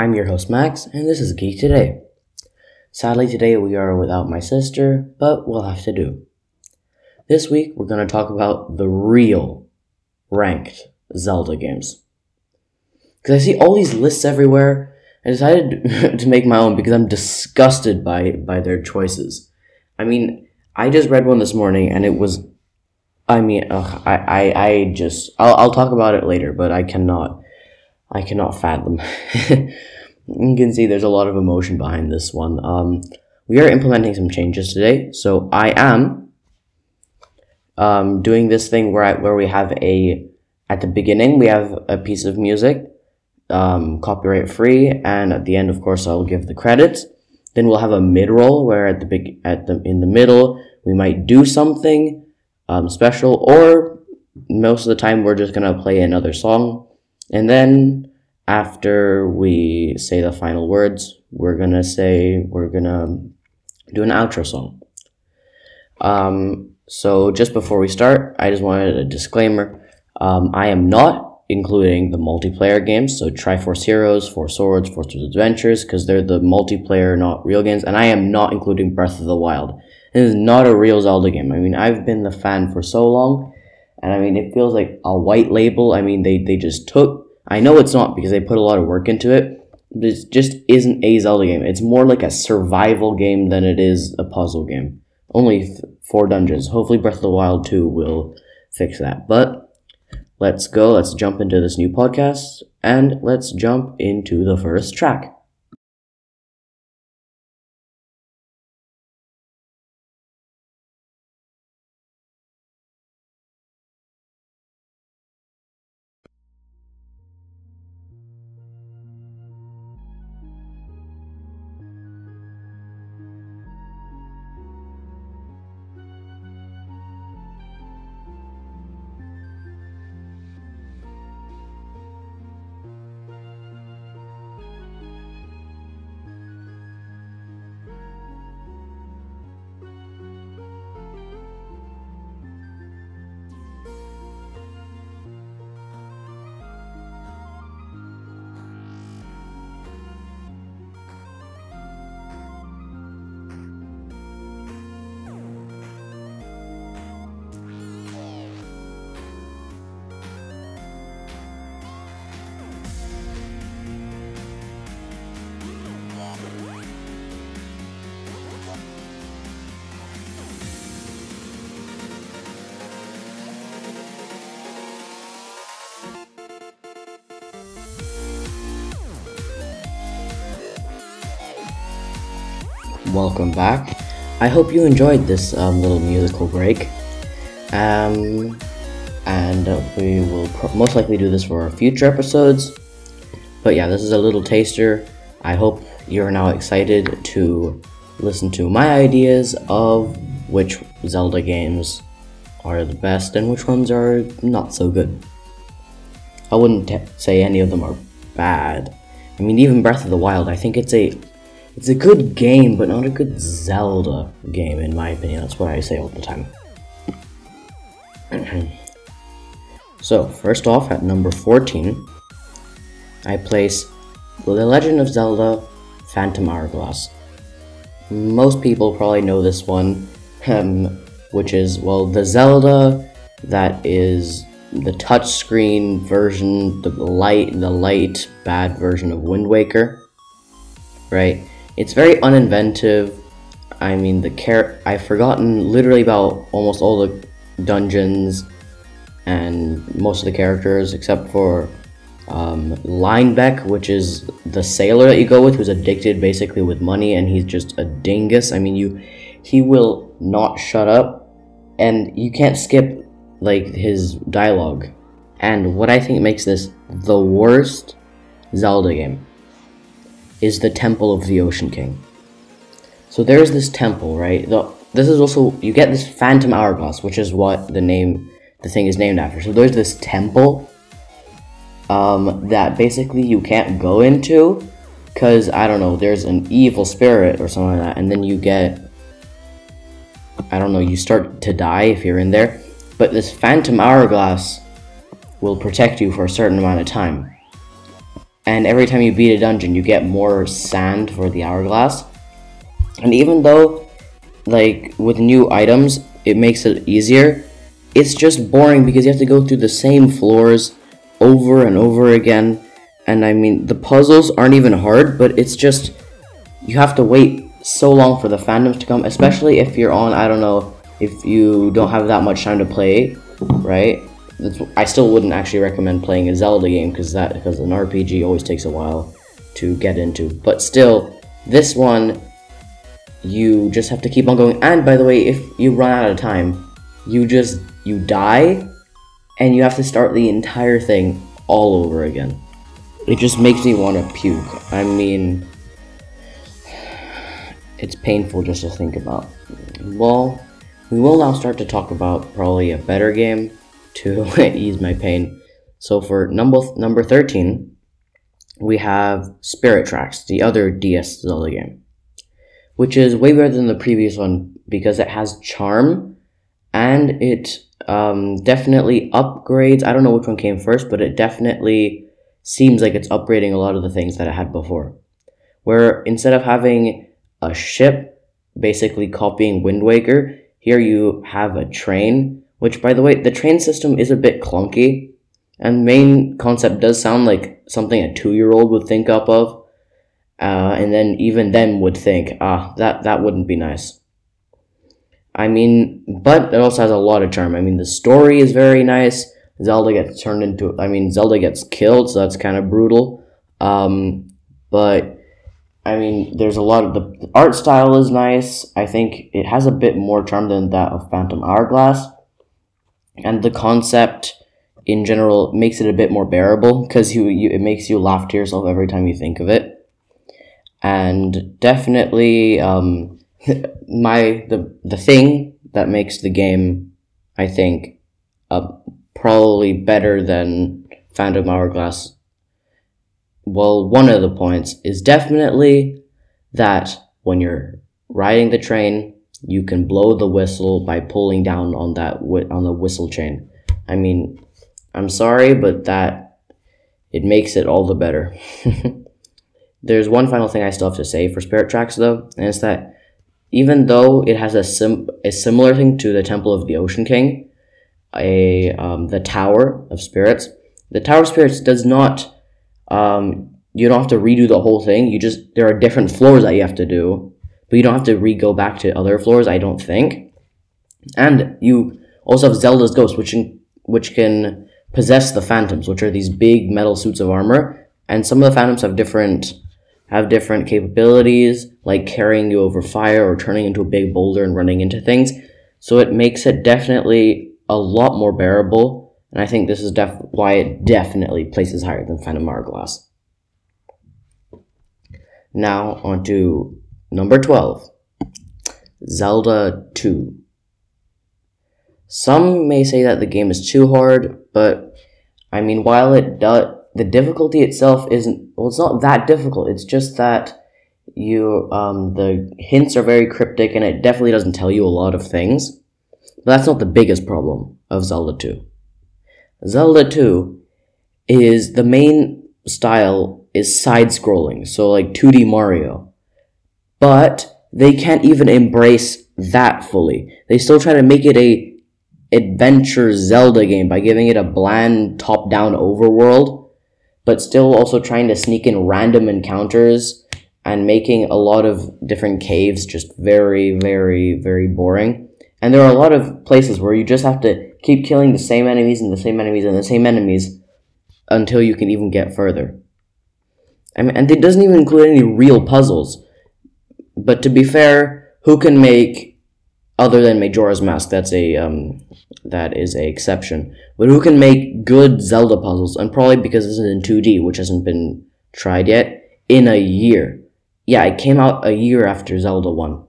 I'm your host Max, and this is Geek Today. Sadly, today we are without my sister, but we'll have to do. This week, we're going to talk about the real ranked Zelda games. Because I see all these lists everywhere, I decided to make my own because I'm disgusted by their choices. I mean, I just read one this morning, and it was... I'll talk about it later, but I cannot fathom. You can see there's a lot of emotion behind this one. We are implementing some changes today, so I am doing this thing where we have at the beginning we have a piece of music, copyright free, and at the end, of course, I'll give the credits. Then we'll have a mid-roll where in the middle we might do something special, or most of the time we're just gonna play another song. And then, after we say the final words, we're gonna do an outro song. So just before we start, I just wanted a disclaimer. I am not including the multiplayer games, so Triforce Heroes, Four Swords, Four Swords Adventures, because they're the multiplayer, not real games, and I am not including Breath of the Wild. This is not a real Zelda game. I mean, I've been the fan for so long, and I mean, it feels like a white label. I mean, they just took... I know it's not because they put a lot of work into it, but it just isn't a Zelda game. It's more like a survival game than it is a puzzle game. Only four dungeons. Hopefully Breath of the Wild 2 will fix that. But let's go. Let's jump into this new podcast, and let's jump into the first track. Welcome back. I hope you enjoyed this little musical break, and we will most likely do this for our future episodes. But yeah, this is a little taster. I hope you're now excited to listen to my ideas of which Zelda games are the best and which ones are not so good. I wouldn't say any of them are bad. I mean, even Breath of the Wild, I think it's a good game, but not a good Zelda game, in my opinion. That's what I say all the time. So, first off, at number 14, I place The Legend of Zelda Phantom Hourglass. Most people probably know this one, which is, well, the Zelda that is the touchscreen version, the light bad version of Wind Waker, right? It's very uninventive. I mean, I've forgotten literally about almost all the dungeons and most of the characters, except for Linebeck, which is the sailor that you go with, who's addicted basically with money, and he's just a dingus. I mean, he will not shut up, and you can't skip like his dialogue. And what I think makes this the worst Zelda game is the Temple of the Ocean King. So there's this temple, right? This is also, you get this Phantom Hourglass, which is what the thing is named after. So there's this temple that basically you can't go into because, I don't know, there's an evil spirit or something like that, and then you get, I don't know, you start to die if you're in there, but this Phantom Hourglass will protect you for a certain amount of time. and every time you beat a dungeon, you get more sand for the hourglass. And even though, like, with new items, it makes it easier, it's just boring because you have to go through the same floors over and over again. And I mean, the puzzles aren't even hard, but it's just, you have to wait so long for the fandoms to come, especially if you're on, I don't know, if you don't have that much time to play, right? I still wouldn't actually recommend playing a Zelda game because an RPG always takes a while to get into. But still, this one, you just have to keep on going. And by the way, if you run out of time, you die, and you have to start the entire thing all over again. It just makes me want to puke. I mean, it's painful just to think about. Well, we will now start to talk about probably a better game to ease my pain. So for number 13, we have Spirit Tracks, the other DS Zelda game, which is way better than the previous one because it has charm, and it definitely upgrades. I don't know which one came first, but it definitely seems like it's upgrading a lot of the things that it had before, where instead of having a ship, basically copying Wind Waker, here you have a train, which, by the way, the train system is a bit clunky, and main concept does sound like something a 2-year-old would think up of, and then even then would think, that wouldn't be nice. I mean, but it also has a lot of charm. I mean, the story is very nice. Zelda gets killed, so that's kind of brutal, but I mean, there's a lot of the art style is nice. I think it has a bit more charm than that of Phantom Hourglass. And the concept in general makes it a bit more bearable because it makes you laugh to yourself every time you think of it. And definitely, the thing that makes the game, I think, probably better than Phantom Hourglass, well, one of the points is definitely that when you're riding the train, you can blow the whistle by pulling down on the whistle chain. I mean, I'm sorry, but it makes it all the better. There's one final thing I still have to say for Spirit Tracks, though, and it's that even though it has a similar thing to the Temple of the Ocean King, the Tower of Spirits, the Tower of Spirits does not... you don't have to redo the whole thing. There are different floors that you have to do, but you don't have to go back to other floors, I don't think. And you also have Zelda's ghost, which can possess the phantoms, which are these big metal suits of armor. And some of the phantoms have different capabilities, like carrying you over fire or turning into a big boulder and running into things. So it makes it definitely a lot more bearable. And I think this is why it definitely places higher than Phantom Hourglass. Now, on to number 12, Zelda 2. Some may say that the game is too hard, but I mean, while it does, the difficulty itself isn't, well, it's not that difficult, it's just that the hints are very cryptic and it definitely doesn't tell you a lot of things. But that's not the biggest problem of Zelda 2. Zelda 2 is, the main style is side-scrolling, so like 2D Mario, but they can't even embrace that fully. They still try to make it a adventure Zelda game by giving it a bland top-down overworld, but still also trying to sneak in random encounters and making a lot of different caves just very, very, very boring. And there are a lot of places where you just have to keep killing the same enemies and the same enemies and the same enemies until you can even get further. I mean, and it doesn't even include any real puzzles. But to be fair, who can make, other than Majora's Mask, that is an exception, but who can make good Zelda puzzles, and probably because this is in 2D, which hasn't been tried yet, in a year. Yeah, it came out a year after Zelda 1.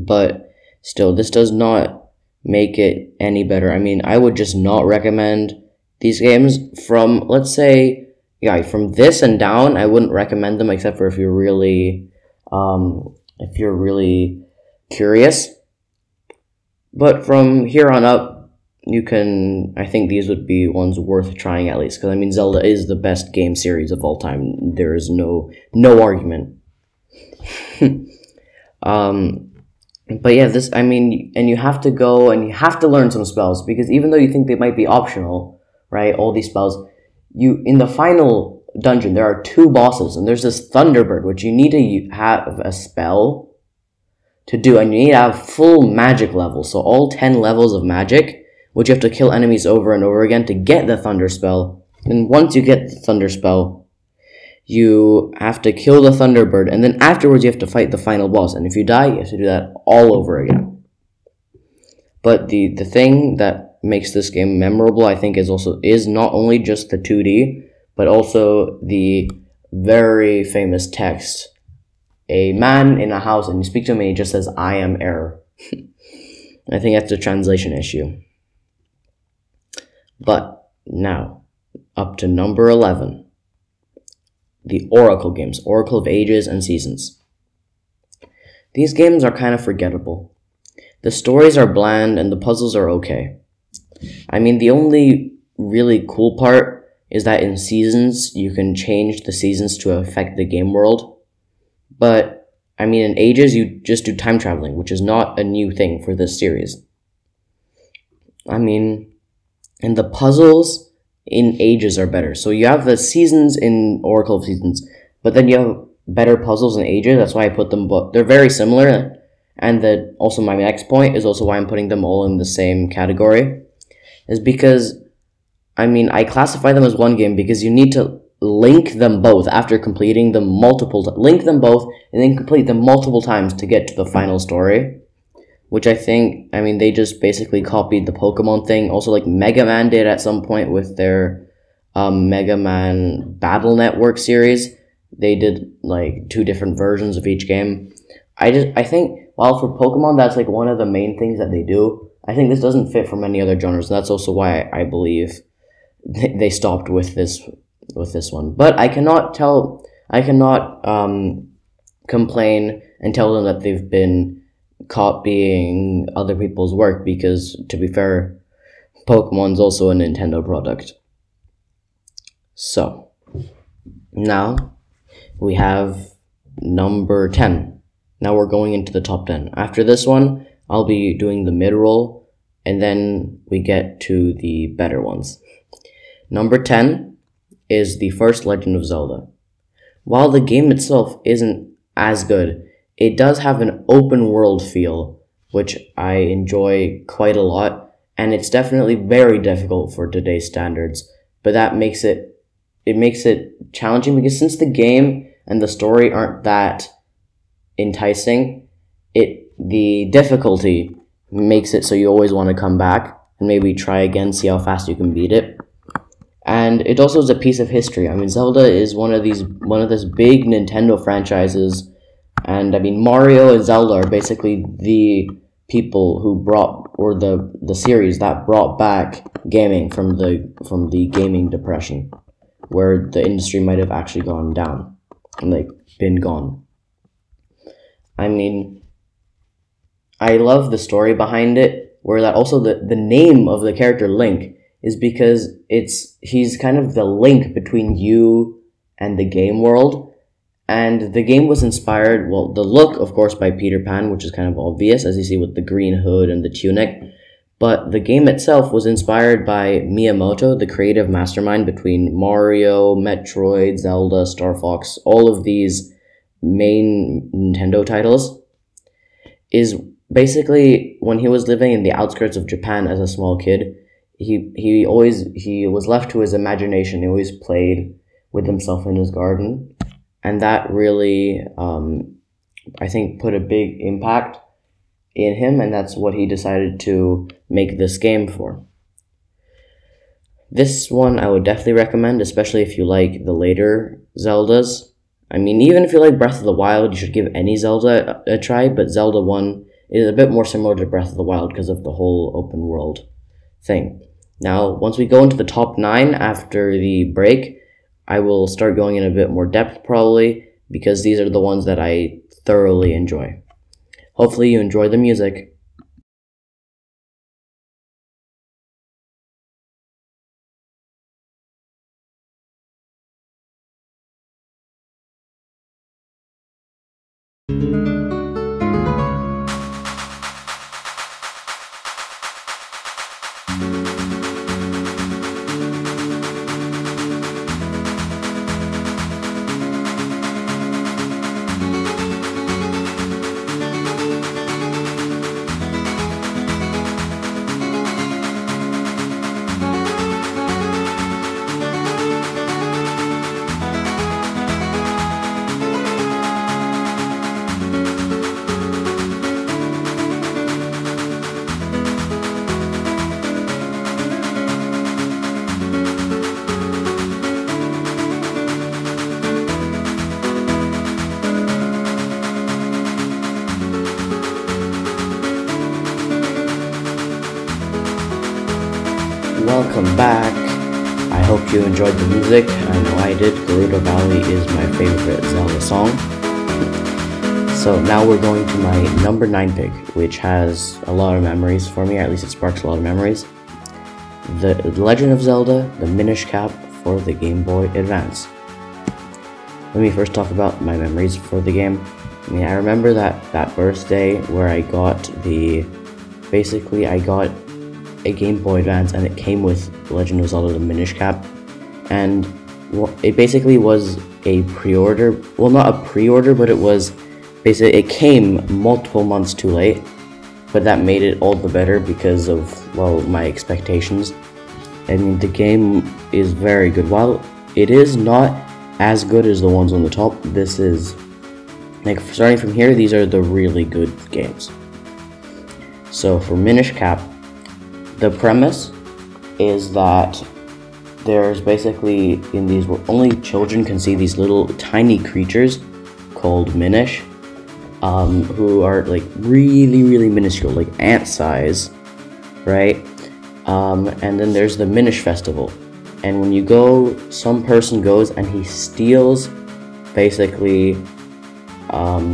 But still, this does not make it any better. I mean, I would just not recommend these games from, let's say, from this and down. I wouldn't recommend them except for if you're really curious. But from here on up, you can, I think these would be ones worth trying at least, because I mean, Zelda is the best game series of all time. There is no argument. But yeah, this, I mean, and you have to go and you have to learn some spells, because even though you think they might be optional, right, all these spells, you, in the final dungeon, there are two bosses, and there's this Thunderbird, which you need to have a spell to do, and you need to have full magic levels, so all 10 levels of magic, which you have to kill enemies over and over again to get the Thunder spell. And once you get the Thunder spell, you have to kill the Thunderbird, and then afterwards you have to fight the final boss, and if you die, you have to do that all over again. But the thing that makes this game memorable, I think, is not only just the 2D, but also the very famous text. A man in a house, and you speak to him, and he just says, "I am error." I think that's a translation issue. But now, up to number 11. The Oracle games, Oracle of Ages and Seasons. These games are kind of forgettable. The stories are bland, and the puzzles are okay. I mean, the only really cool part is that in Seasons, you can change the seasons to affect the game world. But, I mean, in Ages, you just do time traveling, which is not a new thing for this series. I mean, and the puzzles in Ages are better. So you have the seasons in Oracle of Seasons, but then you have better puzzles in Ages. That's why I put them, but they're very similar. And that also my next point is also why I'm putting them all in the same category, is because, I mean, I classify them as one game because you need to link them both after completing them multiple times. Link them both and then complete them multiple times to get to the final story, which I think, I mean, they just basically copied the Pokemon thing. Also, like Mega Man did at some point with their Mega Man Battle Network series. They did like two different versions of each game. I think while for Pokemon that's like one of the main things that they do, I think this doesn't fit for many other genres, and that's also why I believe they stopped with this one. But I cannot complain and tell them that they've been copying other people's work, because to be fair, Pokemon's also a Nintendo product. So now we have number 10. Now we're going into the top 10. After this one, I'll be doing the mid-roll, and then we get to the better ones. Number 10 is the first Legend of Zelda. While the game itself isn't as good, it does have an open world feel, which I enjoy quite a lot, and it's definitely very difficult for today's standards, but that makes it challenging, because since the game and the story aren't that enticing, the difficulty makes it so you always want to come back and maybe try again, see how fast you can beat it. And it also is a piece of history. I mean, Zelda is one of this big Nintendo franchises, and I mean, Mario and Zelda are basically the people who brought, or the series that brought back gaming from the gaming depression, where the industry might have actually gone down, and like been gone. I mean, I love the story behind it, where that also the name of the character Link is because he's kind of the link between you and the game world. And the game was inspired, well, the look, of course, by Peter Pan, which is kind of obvious, as you see with the green hood and the tunic. But the game itself was inspired by Miyamoto, the creative mastermind between Mario, Metroid, Zelda, Star Fox, all of these main Nintendo titles, is basically when he was living in the outskirts of Japan as a small kid, he was left to his imagination. He always played with himself in his garden, and that really I think put a big impact in him, and that's what he decided to make this game for. This one I would definitely recommend, especially if you like the later Zeldas. I mean, even if you like Breath of the Wild, you should give any Zelda a try, but Zelda 1 is a bit more similar to Breath of the Wild because of the whole open world thing. Now, once we go into the top 9 after the break, I will start going in a bit more depth probably, because these are the ones that I thoroughly enjoy. Hopefully you enjoy the music. Welcome back. I hope you enjoyed the music. I know I did. Gerudo Valley is my favorite Zelda song. So now we're going to my number 9 pick, which has a lot of memories for me, or at least it sparks a lot of memories. The Legend of Zelda, the Minish cap for the Game Boy Advance. Let me first talk about my memories for the game. I mean, I remember that birthday where I got I got a Game Boy Advance, and it came with Legend of Zelda the Minish Cap, and it basically was a pre-order, well, not a pre-order, but it was basically, it came multiple months too late, but that made it all the better because of, well, my expectations. I mean, the game is very good. While it is not as good as the ones on the top, this is, like, starting from here, these are the really good games. So for Minish Cap, the premise is that there's basically, in these, only children can see these little tiny creatures called Minish, who are like really, really minuscule, like ant size, right? And then there's the Minish Festival. And when you go, some person goes and he steals, basically,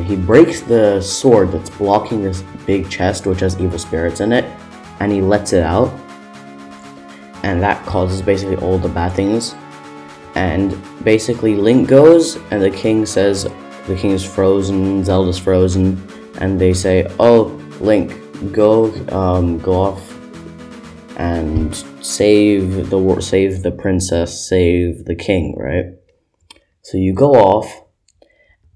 he breaks the sword that's blocking this big chest, which has evil spirits in it, and he lets it out, and that causes basically all the bad things. And basically Link goes, and the king is frozen, Zelda's frozen, and they say, oh, Link, go off and save the princess, save the king, right? So you go off,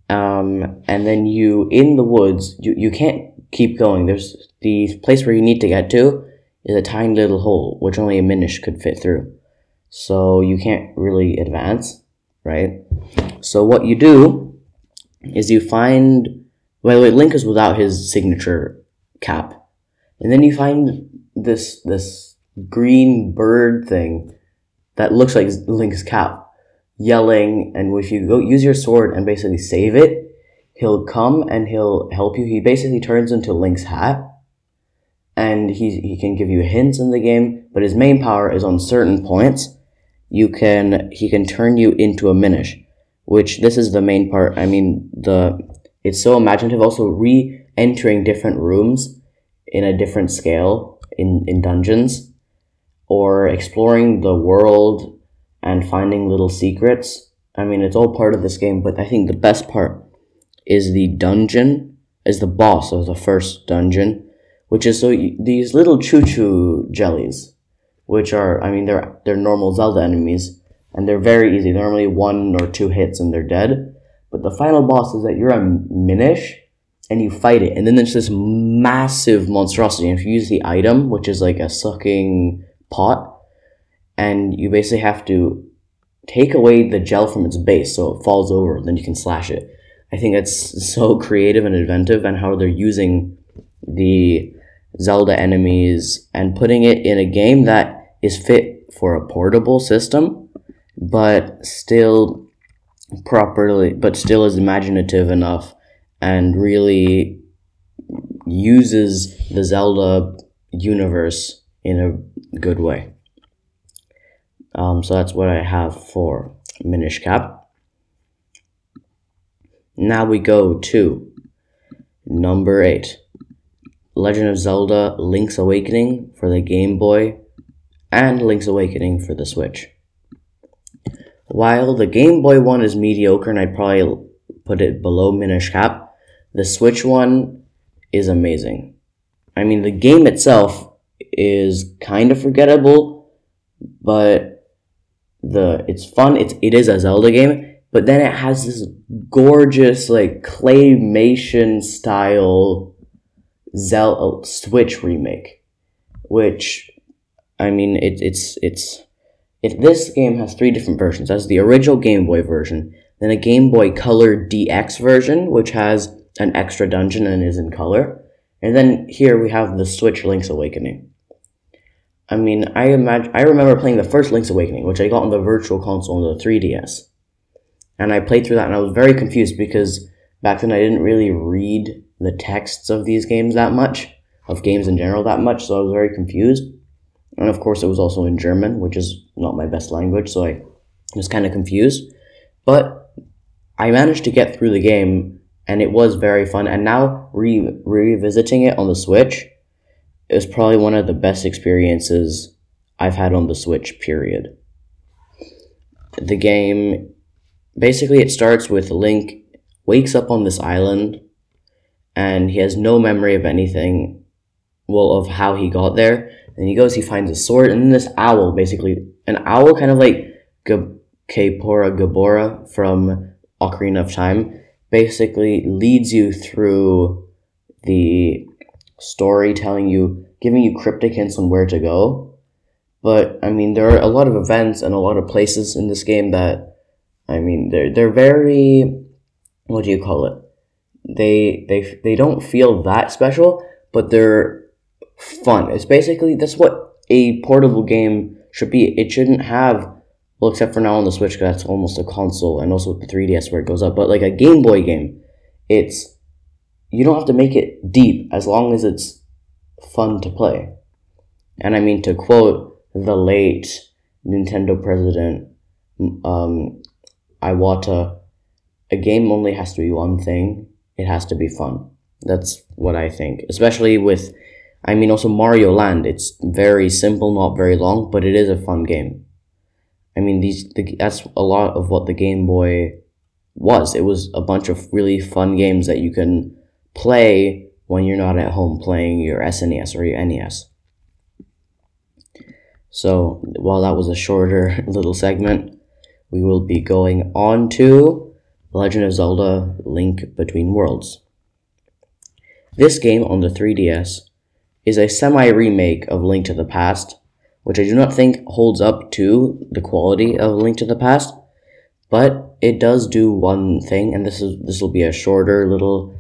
and then you, in the woods, you can't keep going. There's the place where you need to get to is a tiny little hole, which only a Minish could fit through. So you can't really advance, right? So what you do is you find, by the way, Link is without his signature cap. And then you find this green bird thing that looks like Link's cap, yelling, and if you go use your sword and basically save it, he'll come and he'll help you. He basically turns into Link's hat, and he can give you hints in the game, but his main power is on certain points. He can turn you into a Minish, which this is the main part. I mean, it's so imaginative. Also, re-entering different rooms in a different scale in dungeons, or exploring the world and finding little secrets. I mean, it's all part of this game, but I think the best part is the boss of the first dungeon, which is these little choo-choo jellies, which are, I mean, they're normal Zelda enemies, and they're very easy. They're normally 1 or 2 hits and they're dead, but the final boss is that you're a Minish, and you fight it, and then there's this massive monstrosity, and if you use the item, which is like a sucking pot, and you basically have to take away the gel from its base so it falls over, then you can slash it. I think that's so creative and inventive, and how they're using the Zelda enemies and putting it in a game that is fit for a portable system, but still is imaginative enough and really uses the Zelda universe in a good way. So that's what I have for Minish Cap. Now we go to number 8, Legend of Zelda Link's Awakening for the Game Boy and Link's Awakening for the Switch. While the Game Boy one is mediocre and I'd probably put it below Minish Cap, The Switch one is amazing. I mean, the game itself is kind of forgettable, but it's fun. It is a Zelda game, but then it has this gorgeous, like, claymation style Zelda Switch remake, which, I mean, this game has three different versions. That's the original Game Boy version, then a Game Boy Color DX version, which has an extra dungeon and is in color, and then here we have the Switch Link's Awakening. I mean, I remember playing the first Link's Awakening, which I got on the Virtual Console on the 3DS, and I played through that, and I was very confused because back then I didn't really read the texts of these games that much, of games in general that much, so I was very confused. And of course, it was also in German, which is not my best language, so I was kind of confused. But I managed to get through the game, and it was very fun. And now, revisiting it on the Switch is probably one of the best experiences I've had on the Switch, period. The game, basically, it starts with Link wakes up on this island, and he has no memory of anything, well, of how he got there. And he finds a sword, and then this owl, basically. An owl kind of like Gabora from Ocarina of Time, basically leads you through the story, giving you cryptic hints on where to go. But, I mean, there are a lot of events and a lot of places in this game that, I mean, they're very, what do you call it? They don't feel that special, but they're fun. It's basically, that's what a portable game should be. It shouldn't have, well, except for now on the Switch, because that's almost a console, and also with the 3DS where it goes up, but like a Game Boy game, it's, you don't have to make it deep as long as it's fun to play. And I mean, to quote the late Nintendo president, Iwata, a game only has to be one thing, it has to be fun. That's what I think, especially with, I mean, also Mario Land, it's very simple, not very long, but it is a fun game. I mean, that's a lot of what the Game Boy was. It was a bunch of really fun games that you can play when you're not at home playing your SNES or your NES. So, while that was a shorter little segment, we will be going on to The Legend of Zelda Link Between Worlds. This game on the 3DS is a semi-remake of Link to the Past, which I do not think holds up to the quality of Link to the Past, but it does do one thing, and this will be a shorter little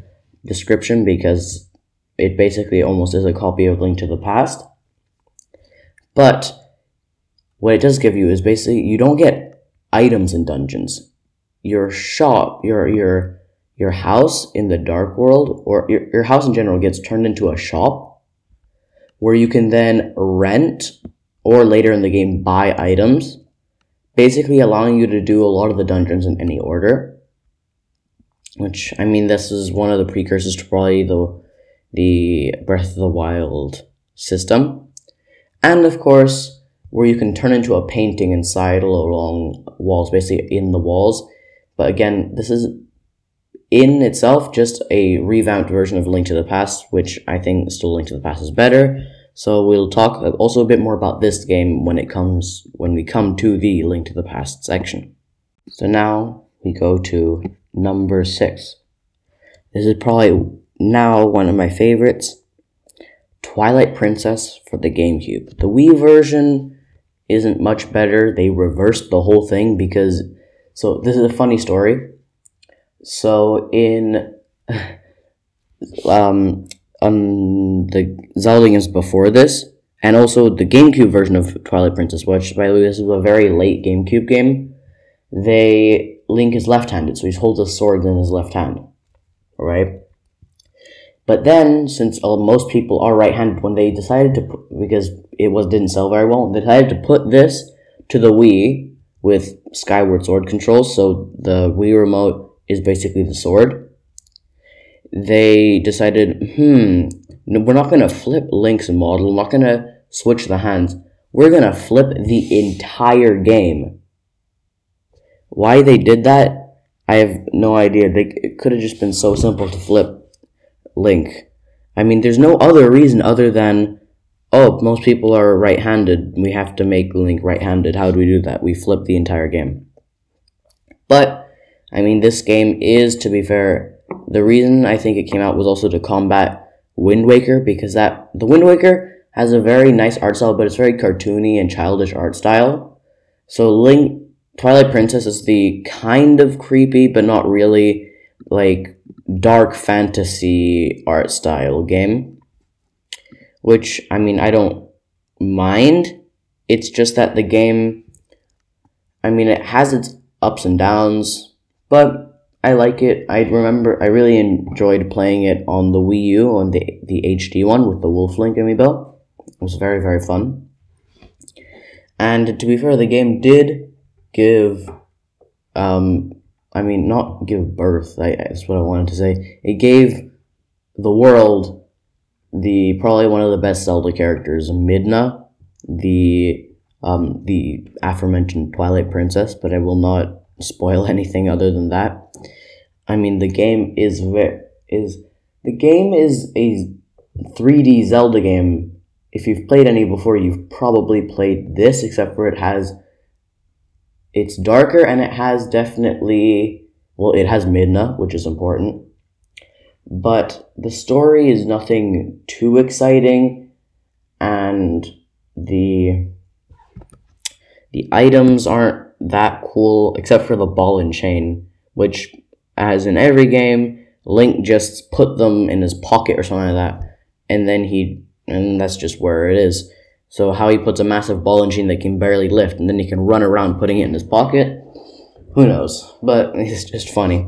description because it basically almost is a copy of Link to the Past. But what it does give you is basically you don't get items in dungeons. Your shop, your house in the Dark World, or your house in general gets turned into a shop, where you can then rent, or later in the game, buy items, basically allowing you to do a lot of the dungeons in any order. Which, I mean, this is one of the precursors to probably the Breath of the Wild system. And, of course, where you can turn into a painting and sidle along walls, basically in the walls. But again, this is in itself just a revamped version of Link to the Past, which I think still Link to the Past is better. So we'll talk also a bit more about this game when we come to the Link to the Past section. So now we go to number 6. This is probably now one of my favorites, Twilight Princess for the GameCube. The Wii version isn't much better. They reversed the whole thing because, so this is a funny story. So in on the Zelda games before this, and also the GameCube version of Twilight Princess, which, by the way, this is a very late GameCube game, Link is left-handed, so he holds a sword in his left hand, right? But then, since most people are right-handed, when they decided to, because didn't sell very well, they decided to put this to the Wii with Skyward Sword controls, so the Wii remote is basically the sword. They decided, we're not going to flip Link's model, we're not going to switch the hands, we're going to flip the entire game. Why they did that, I have no idea. It could have just been so simple to flip Link. I mean, there's no other reason other than, oh, most people are right-handed. We have to make Link right-handed. How do we do that? We flip the entire game. But, I mean, this game is, to be fair, the reason I think it came out was also to combat Wind Waker, because the Wind Waker has a very nice art style, but it's very cartoony and childish art style. So Link, Twilight Princess is the kind of creepy, but not really, like, dark fantasy art style game. Which, I mean, I don't mind. It's just that the game, I mean, it has its ups and downs, but I like it. I really enjoyed playing it on the Wii U, on the HD one with the Wolf Link amiibo. It was very, very fun. And to be fair, the game did give, not give birth, that's what I wanted to say. It gave the world probably one of the best Zelda characters, Midna, the aforementioned Twilight Princess, but I will not spoil anything other than that. I mean, the game is a 3D Zelda game. If you've played any before, you've probably played this, except for it's darker, and it has it has Midna, which is important. But the story is nothing too exciting, and the items aren't that cool, except for the ball and chain, which, as in every game, Link just put them in his pocket or something like that, and that's just where it is. So how he puts a massive ball and chain that can barely lift, and then he can run around putting it in his pocket, who knows, but it's just funny.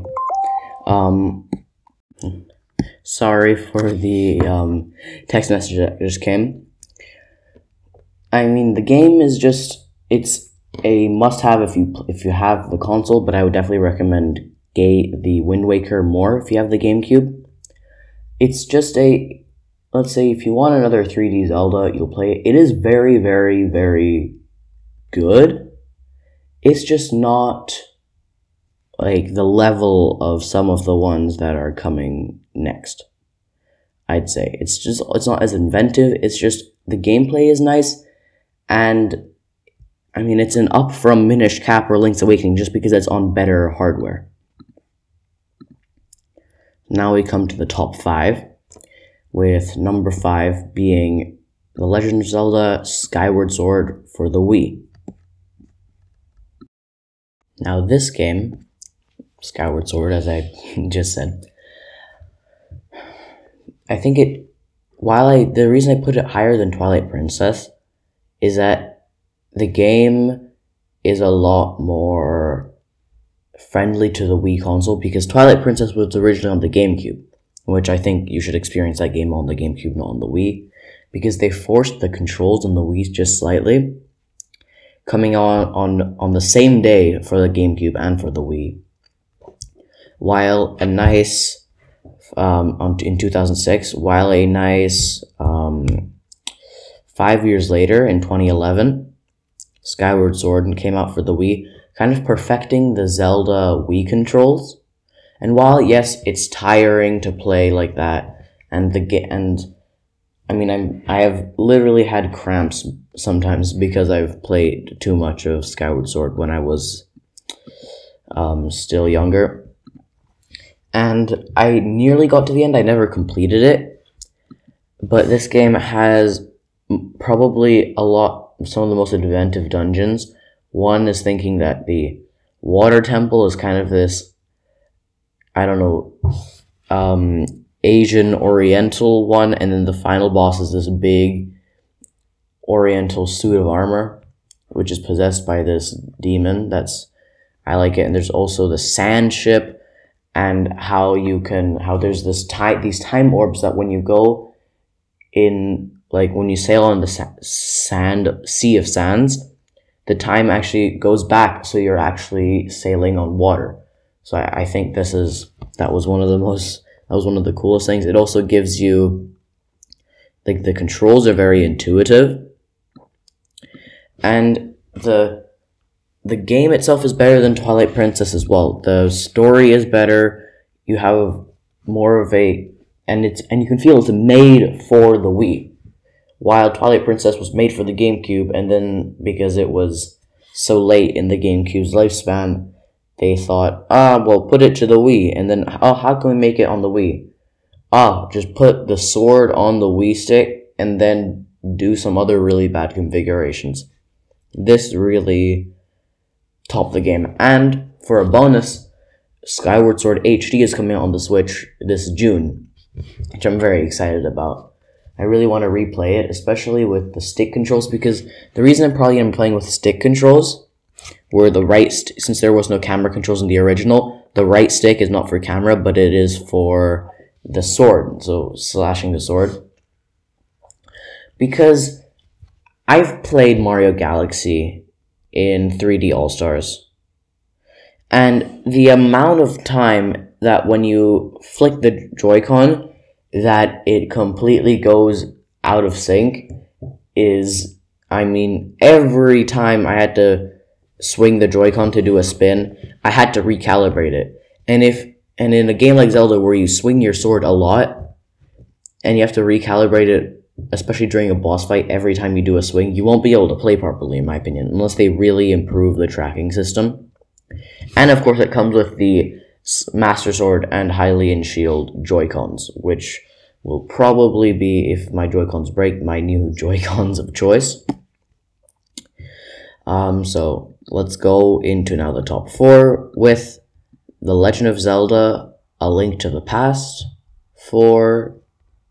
Sorry for the text message that just came. I mean, the game is just, it's a must-have if you have the console, but I would definitely recommend the Wind Waker more if you have the GameCube. It's just let's say if you want another 3D Zelda, you'll play it. It is very, very, very good. It's just not like the level of some of the ones that are coming next, I'd say. It's not as inventive. It's just the gameplay is nice, and I mean, it's an up from Minish, Cap, or Link's Awakening just because it's on better hardware. Now we come to the top 5, with number 5 being The Legend of Zelda Skyward Sword for the Wii. Now this game, Skyward Sword, as I just said, I think the reason I put it higher than Twilight Princess is that the game is a lot more friendly to the Wii console, because Twilight Princess was originally on the GameCube, which I think you should experience that game on the GameCube, not on the Wii, because they forced the controls on the Wii just slightly, coming on the same day for the GameCube and for the Wii. In 2006, while a nice 5 years later, in 2011, Skyward Sword and came out for the Wii, kind of perfecting the Zelda Wii controls. And while, yes, it's tiring to play like that, I have literally had cramps sometimes because I've played too much of Skyward Sword when I was still younger. And I nearly got to the end. I never completed it. But this game has probably some of the most inventive dungeons. One is thinking that the water temple is kind of this, I don't know, Asian oriental one, and then the final boss is this big oriental suit of armor, which is possessed by this demon. I like it. And there's also the sand ship, and how there's these time orbs that when you go in, like when you sail on the sea of sands, the time actually goes back, so you're actually sailing on water. So I think that was one of the coolest things. It also gives you, like, the controls are very intuitive, and the game itself is better than Twilight Princess as well. The story is better. You have more of a and you can feel it's made for the Wii. While Twilight Princess was made for the GameCube, and then because it was so late in the GameCube's lifespan, they thought, put it to the Wii, and then, how can we make it on the Wii? Just put the sword on the Wii stick, and then do some other really bad configurations. This really topped the game. And for a bonus, Skyward Sword HD is coming out on the Switch this June, which I'm very excited about. I really want to replay it, especially with the stick controls, because the reason I'm probably going to be playing with stick controls were the right since there was no camera controls in the original, the right stick is not for camera, but it is for the sword, so slashing the sword. Because I've played Mario Galaxy in 3D All-Stars, and the amount of time that when you flick the Joy-Con, that it completely goes out of sync is, every time I had to swing the Joy-Con to do a spin, I had to recalibrate it. And in a game like Zelda where you swing your sword a lot, and you have to recalibrate it, especially during a boss fight, every time you do a swing, you won't be able to play properly, in my opinion, unless they really improve the tracking system. And of course it comes with the Master Sword and Hylian Shield Joy-Cons, which will probably be, if my Joy-Cons break, my new Joy-Cons of choice. So let's go into now the top four with The Legend of Zelda: A Link to the Past for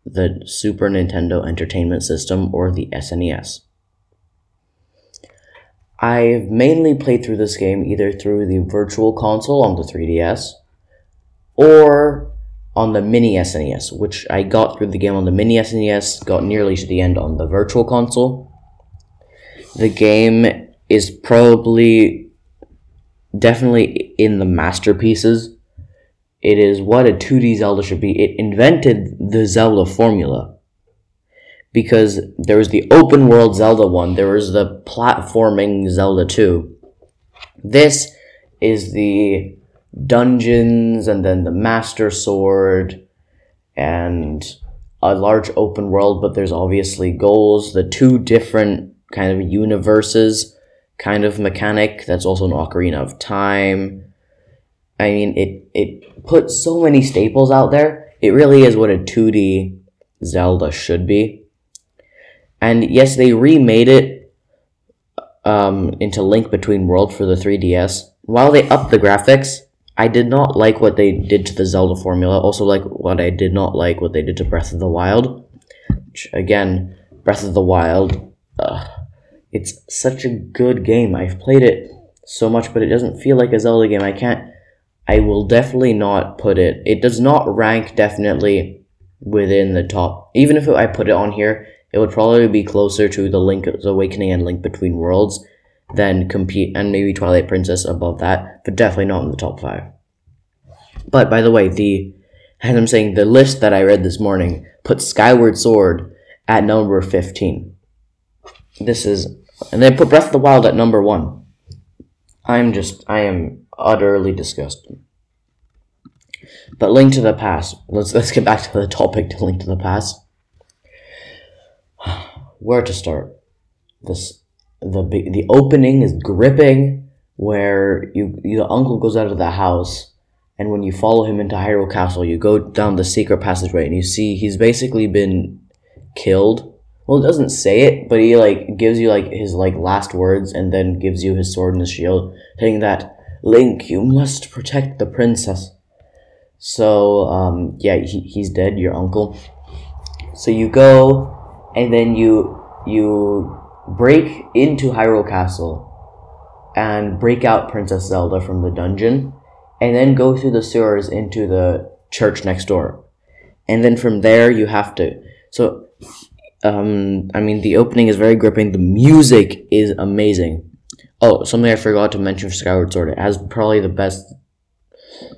the Super Nintendo Entertainment System, or the SNES. I've mainly played through this game either through the Virtual Console on the 3DS, or on the Mini SNES, which I got through the game on the Mini SNES, got nearly to the end on the Virtual Console. The game is definitely in the masterpieces. It is what a 2D Zelda should be. It invented the Zelda formula, because there was the open world Zelda 1, there was the platforming Zelda 2. This is the dungeons, and then the Master Sword, and a large open world, but there's obviously goals, the two different kind of universes kind of mechanic that's also an Ocarina of Time. It puts so many staples out there. It really is what a 2D Zelda should be. And yes, they remade it into Link Between Worlds for the 3DS. While they upped the graphics, I did not like what they did to the Zelda formula. Also, I did not like what they did to Breath of the Wild. Which, again, Breath of the Wild, it's such a good game. I've played it so much, but it doesn't feel like a Zelda game. I will definitely not put it. It does not rank definitely within the top. Even if I put it on here, it would probably be closer to the Link's Awakening and Link Between Worlds than compete, and maybe Twilight Princess above that, but definitely not in the top 5. But by the way, the list that I read this morning put Skyward Sword at number 15. And they put Breath of the Wild at number 1. I am utterly disgusted. But Link to the Past. Let's get back to the topic to Link to the Past. Where to start? The opening is gripping, where your uncle goes out of the house, and when you follow him into Hyrule Castle, you go down the secret passageway, and you see he's basically been killed. Well, it doesn't say it, but he gives you his last words, and then gives you his sword and his shield, saying that, Link, you must protect the princess. So, he's dead, your uncle. So you go, and then you break into Hyrule Castle, and break out Princess Zelda from the dungeon, and then go through the sewers into the church next door. And then from there, you have to... So, the opening is very gripping, the music is amazing. Oh, something I forgot to mention for Skyward Sword, it has probably the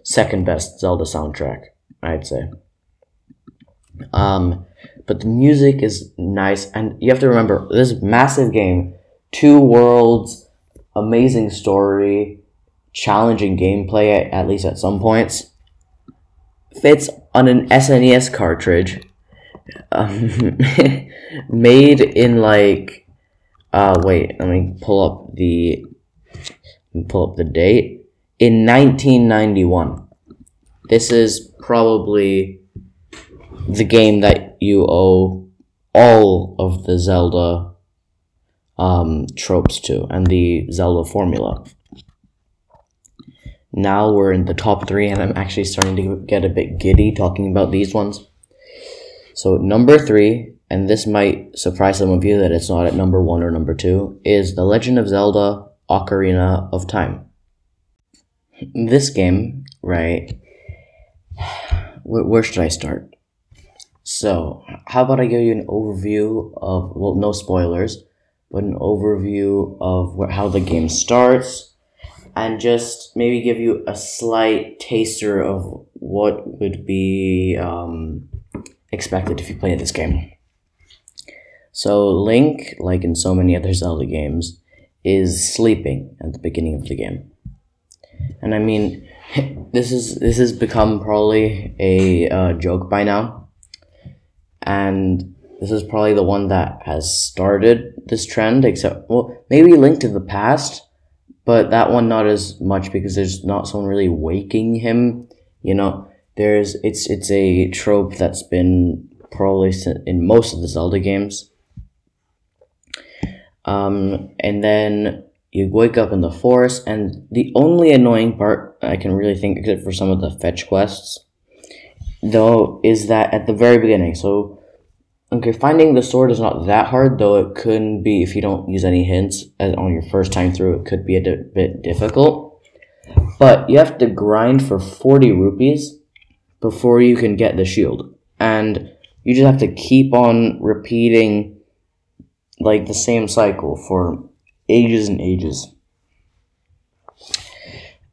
second best Zelda soundtrack, I'd say. But the music is nice, and you have to remember, this massive game, 2 worlds, amazing story, challenging gameplay, at least at some points. fits on an SNES cartridge, made in like, wait, let me pull up the date, in 1991. This is probably the game that you owe all of the Zelda tropes to, and the Zelda formula. Now we're in the top three, and I'm actually starting to get a bit giddy talking about these ones. So number three, and this might surprise some of you that it's not at number one or number two, is The Legend of Zelda Ocarina of Time. This game, right, where should I start? So, how about I give you an overview of, well, no spoilers, but an overview of how the game starts, and just maybe give you a slight taster of what would be expected if you play this game. So, Link, like in so many other Zelda games, is sleeping at the beginning of the game. And I mean, this has become probably a joke by now. And this is probably the one that has started this trend, except, well, maybe Link to the Past, but that one not as much because there's not someone really waking him. You know, it's a trope that's been probably in most of the Zelda games. And then you wake up in the forest, and the only annoying part I can really think, except for some of the fetch quests, though, is that at the very beginning, so, okay, finding the sword is not that hard, though it could be, if you don't use any hints on your first time through, it could be a bit difficult, but you have to grind for 40 rupees before you can get the shield, and you just have to keep on repeating, like, the same cycle for ages and ages,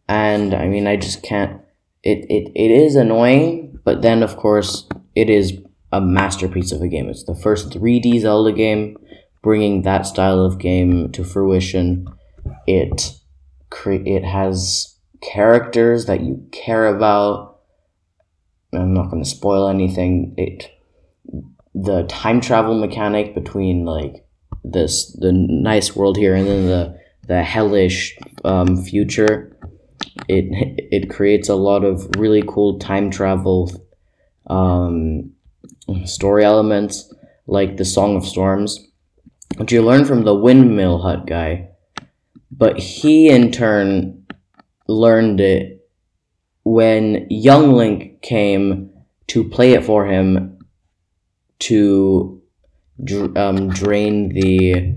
and, I mean, I just can't, it is annoying. But then, of course, it is a masterpiece of a game. It's the first 3D Zelda game, bringing that style of game to fruition. It has characters that you care about. I'm not going to spoil anything. The time travel mechanic between, like, the nice world here and then the hellish future. It creates a lot of really cool time travel story elements, like the Song of Storms, which you learn from the windmill hut guy, but he in turn learned it when young Link came to play it for him to drain the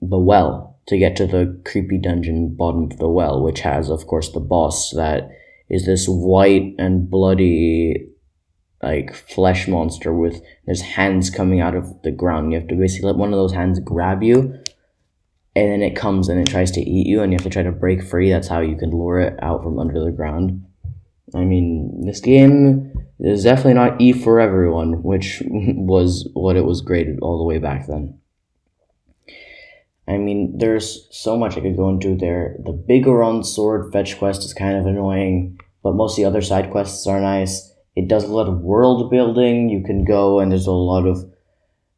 well, to get to the creepy dungeon bottom of the well, which has, of course, the boss that is this white and bloody, like, flesh monster with, there's hands coming out of the ground. You have to basically let one of those hands grab you, and then it comes and it tries to eat you, and you have to try to break free. That's how you can lure it out from under the ground. I mean, this game is definitely not E for everyone, which was what it was graded all the way back then. I mean, there's so much I could go into there. The Bigoron Sword fetch quest is kind of annoying, but most of the other side quests are nice. It does a lot of world building. You can go, and there's a lot of,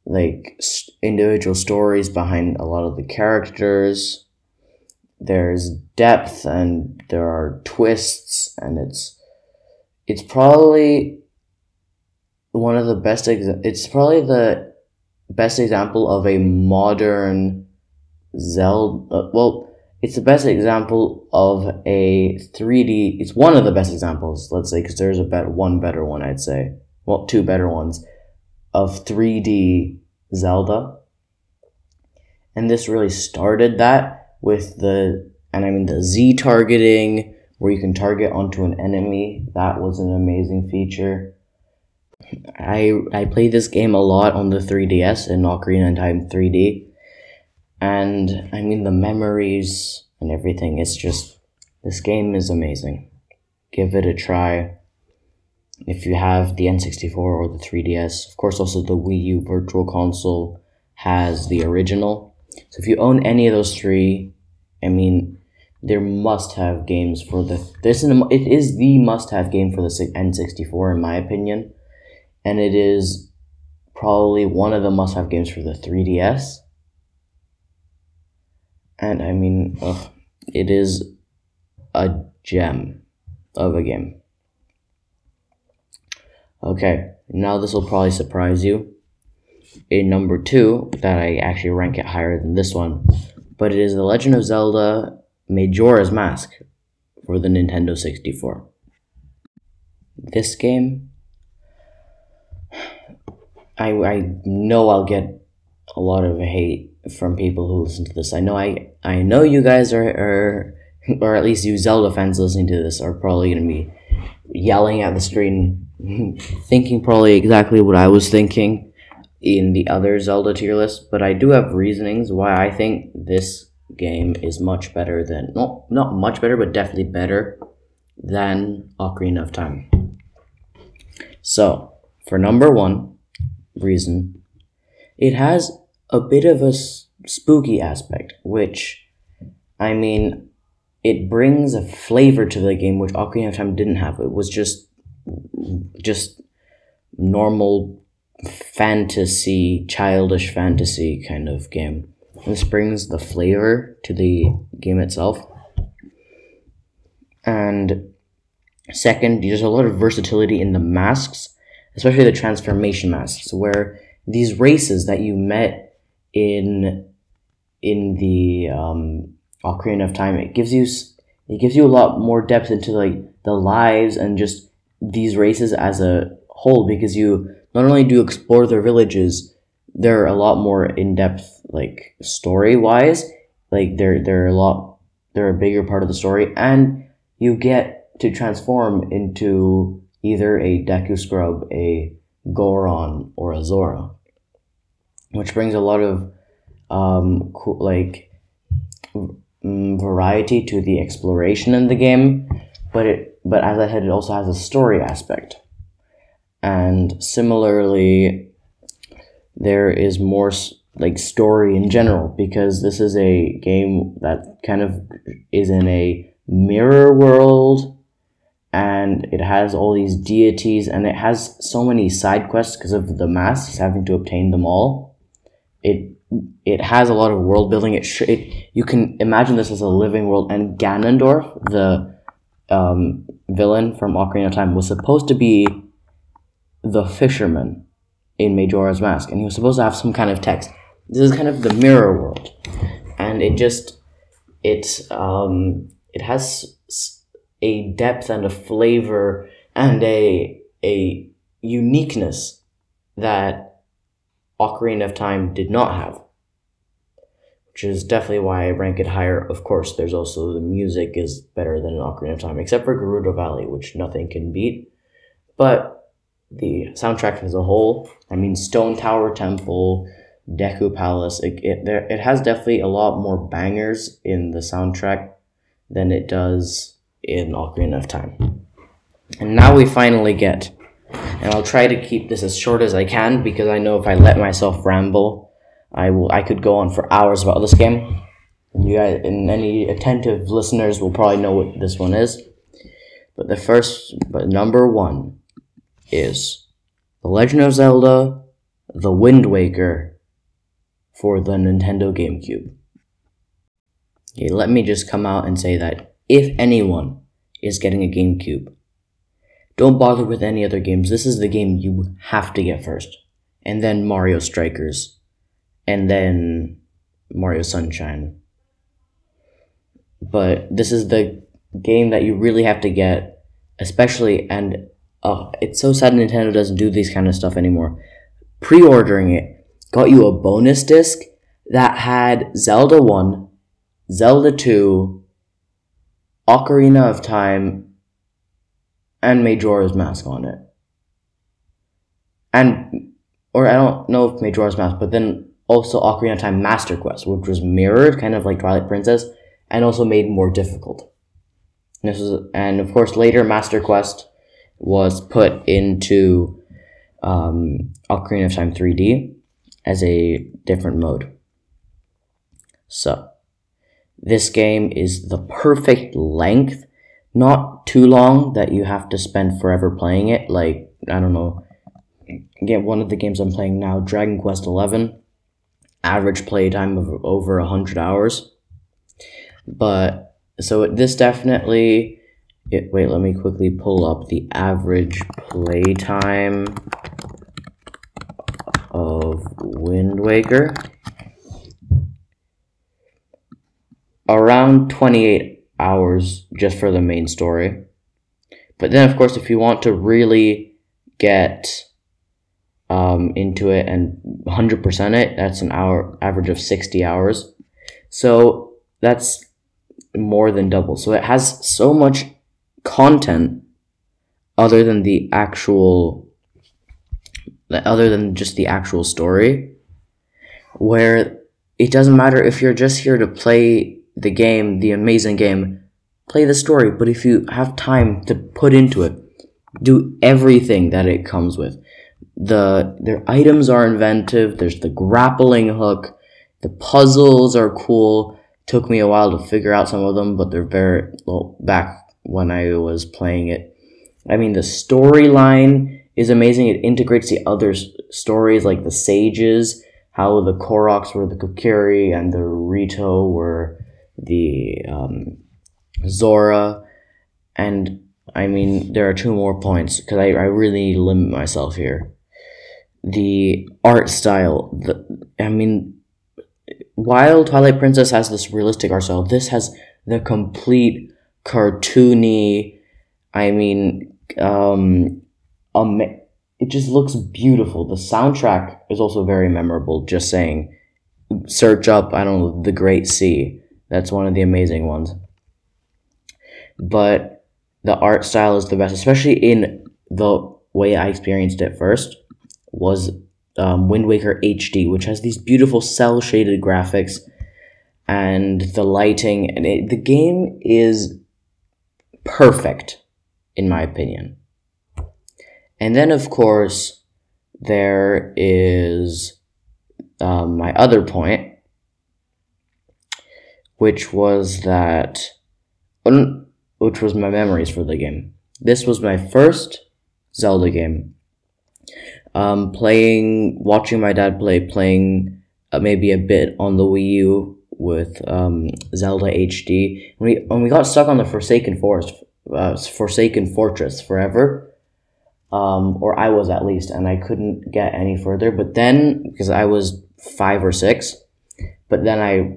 like, individual stories behind a lot of the characters. There's depth, and there are twists, and it's probably one of the best. It's probably the best example of a modern Zelda, well, it's the best example of a 3D, it's one of the best examples, let's say, because there's one better one, I'd say, well, two better ones, of 3D Zelda, and this really started that with the Z targeting, where you can target onto an enemy. That was an amazing feature. I played this game a lot on the 3DS in Ocarina of Time 3D, and, I mean, the memories and everything, it's just, this game is amazing. Give it a try. If you have the N64 or the 3DS, of course, also the Wii U Virtual Console has the original. So if you own any of those three, I mean, They're must-have games for the... It is the must-have game for the N64, in my opinion. And it is probably one of the must-have games for the 3DS. And, I mean, it is a gem of a game. Okay, now this will probably surprise you. In number 2, that I actually rank it higher than this one, but it is The Legend of Zelda Majora's Mask for the Nintendo 64. This game, I know I'll get a lot of hate from people who listen to this. I know you guys are or at least you Zelda fans listening to this are probably going to be yelling at the screen, thinking probably exactly what I was thinking in the other Zelda tier list, but I do have reasonings why I think this game is much better than, well, not much better, but definitely better than Ocarina of Time. So, for number one reason, it has a bit of a spooky aspect, which, I mean, it brings a flavor to the game which Ocarina of Time didn't have. It was just normal fantasy, childish fantasy kind of game. This brings the flavor to the game itself. And second, there's a lot of versatility in the masks, especially the transformation masks, where these races that you met in the Ocarina of Time, it gives you a lot more depth into like the lives and just these races as a whole, because you not only do you explore their villages, they're a lot more in-depth, like, story-wise. Like, they're a bigger part of the story, and you get to transform into either a Deku Scrub, a Goron, or a Zora, which brings a lot of, variety to the exploration in the game, but as I said, it also has a story aspect. And similarly, there is more like story in general, because this is a game that kind of is in a mirror world, and it has all these deities, and it has so many side quests because of the masks, having to obtain them all. It has a lot of world building. You can imagine this as a living world, and Ganondorf, the villain from Ocarina of Time, was supposed to be the fisherman in Majora's Mask, and he was supposed to have some kind of text. This is kind of the mirror world, and it has a depth and a flavor and a uniqueness that Ocarina of Time did not have, which is definitely why I rank it higher. Of course, there's also the music is better than Ocarina of Time, except for Gerudo Valley, which nothing can beat, but the soundtrack as a whole, I mean, Stone Tower Temple, Deku Palace, it has definitely a lot more bangers in the soundtrack than it does in Ocarina of Time. And now we finally get, and I'll try to keep this as short as I can, because I know if I let myself ramble, I could go on for hours about this game. You guys, and any attentive listeners will probably know what this one is. But number one is The Legend of Zelda The Wind Waker for the Nintendo GameCube. Okay, let me just come out and say that if anyone is getting a GameCube, don't bother with any other games. This is the game you have to get first. And then Mario Strikers. And then Mario Sunshine. But this is the game that you really have to get, especially, and it's so sad Nintendo doesn't do these kind of stuff anymore. Pre-ordering it got you a bonus disc that had Zelda 1, Zelda 2, Ocarina of Time, and Majora's Mask on it. Or I don't know if Majora's Mask, but then also Ocarina of Time Master Quest, which was mirrored, kind of like Twilight Princess, and also made more difficult. And of course later Master Quest was put into Ocarina of Time 3D as a different mode. So, This game is the perfect length, not too long that you have to spend forever playing it. Like, I don't know, get one of the games I'm playing now, Dragon Quest XI, average play time of over 100 hours. But, so this definitely... Wait, let me quickly pull up the average play time of Wind Waker. Around 28 hours just for the main story. But then, of course, if you want to really get into it and 100% it, that's an hour average of 60 hours. So that's more than double. So it has so much content other than the actual, other than just the actual story, where it doesn't matter if you're just here to play the game, the amazing game, play the story, but if you have time to put into it, do everything that it comes with. Their items are inventive, there's the grappling hook, the puzzles are cool. Took me a while to figure out some of them, but they're very, well, back when I was playing it. I mean, the storyline is amazing. It integrates the other stories, like the sages, how the Koroks were the Kokiri, and the Rito were the Zora. And, I mean, there are two more points, because I really limit myself here. The art style. While Twilight Princess has this realistic art style, this has the complete cartoony, it just looks beautiful. The soundtrack is also very memorable, just saying. Search up, The Great Sea. That's one of the amazing ones. But the art style is the best, especially in the way I experienced it first, was Wind Waker HD, which has these beautiful cel-shaded graphics and the lighting. And the game is perfect, in my opinion. And then, of course, there is my other point, which was my memories for the game. This was my first Zelda game. Watching my dad playing maybe a bit on the Wii U with Zelda HD. When we got stuck on the Forsaken Fortress forever. Or I was at least, and I couldn't get any further. But then, because I was 5 or 6, but then I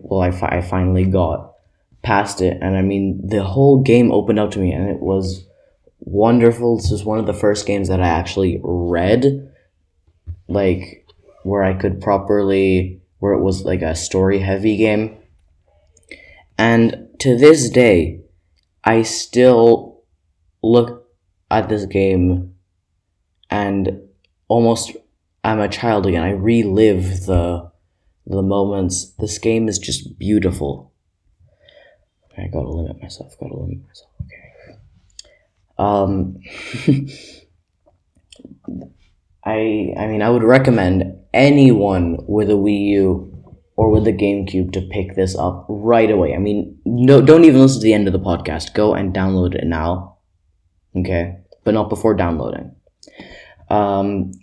finally got past it. And the whole game opened up to me, and it was wonderful. This was one of the first games that I actually read, like, where it was like a story-heavy game. And to this day, I still look at this game and almost I'm a child again. I relive the moments. This game is just beautiful. I gotta limit myself, okay. I would recommend anyone with a Wii U or with a GameCube to pick this up right away. Don't even listen to the end of the podcast. Go and download it now, okay? But not before downloading. Gotta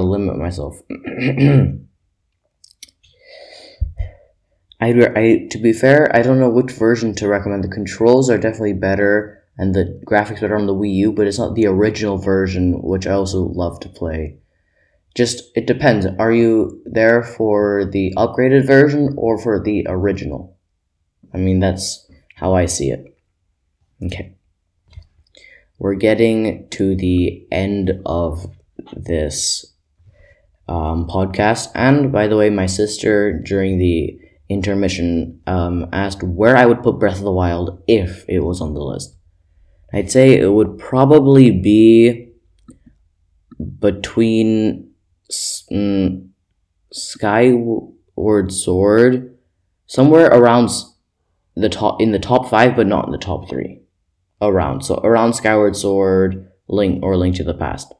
limit myself. To be fair, I don't know which version to recommend. The controls are definitely better, and the graphics better on the Wii U, but it's not the original version, which I also love to play. Just, it depends. Are you there for the upgraded version or for the original? That's how I see it. Okay. We're getting to the end of this podcast. And by the way, my sister, during the intermission, asked where I would put Breath of the Wild if it was on the list. I'd say it would probably be between Skyward Sword, somewhere around in the top 5, but not in the top 3. Around Skyward Sword, Link to the Past.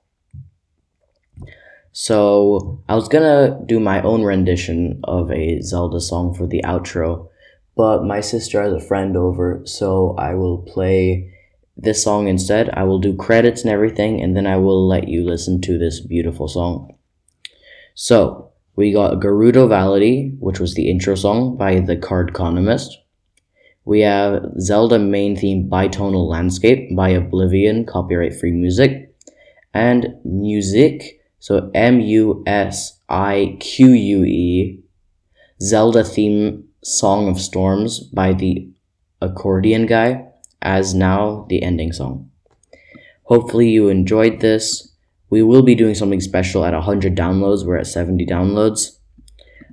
So I was gonna do my own rendition of a Zelda song for the outro, but my sister has a friend over, so I will play this song instead. I will do credits and everything, and then I will let you listen to this beautiful song. So we got Gerudo Valley, which was the intro song by the Card Economist. We have Zelda main theme Bitonal Landscape by Oblivion, copyright free music, and music, so MUSIQUE, Zelda theme Song of Storms by the accordion guy, as now the ending song. Hopefully you enjoyed this. We will be doing something special at 100 downloads. We're at 70 downloads.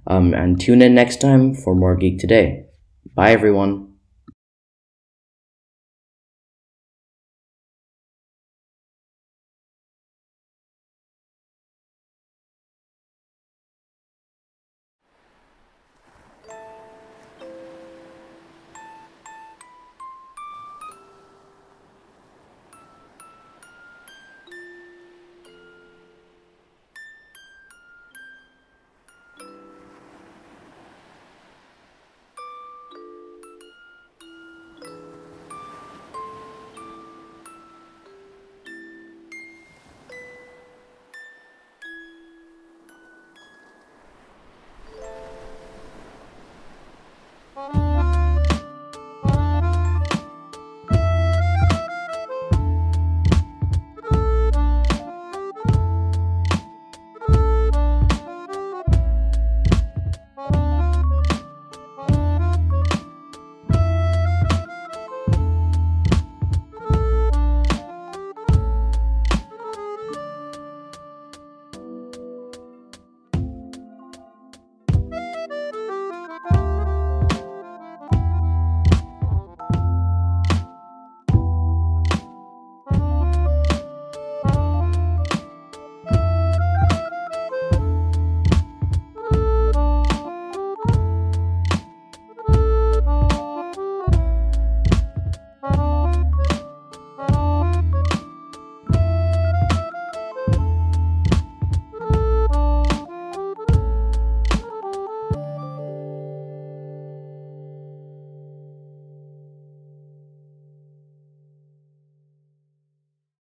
And tune in next time for more Geek Today. Bye everyone.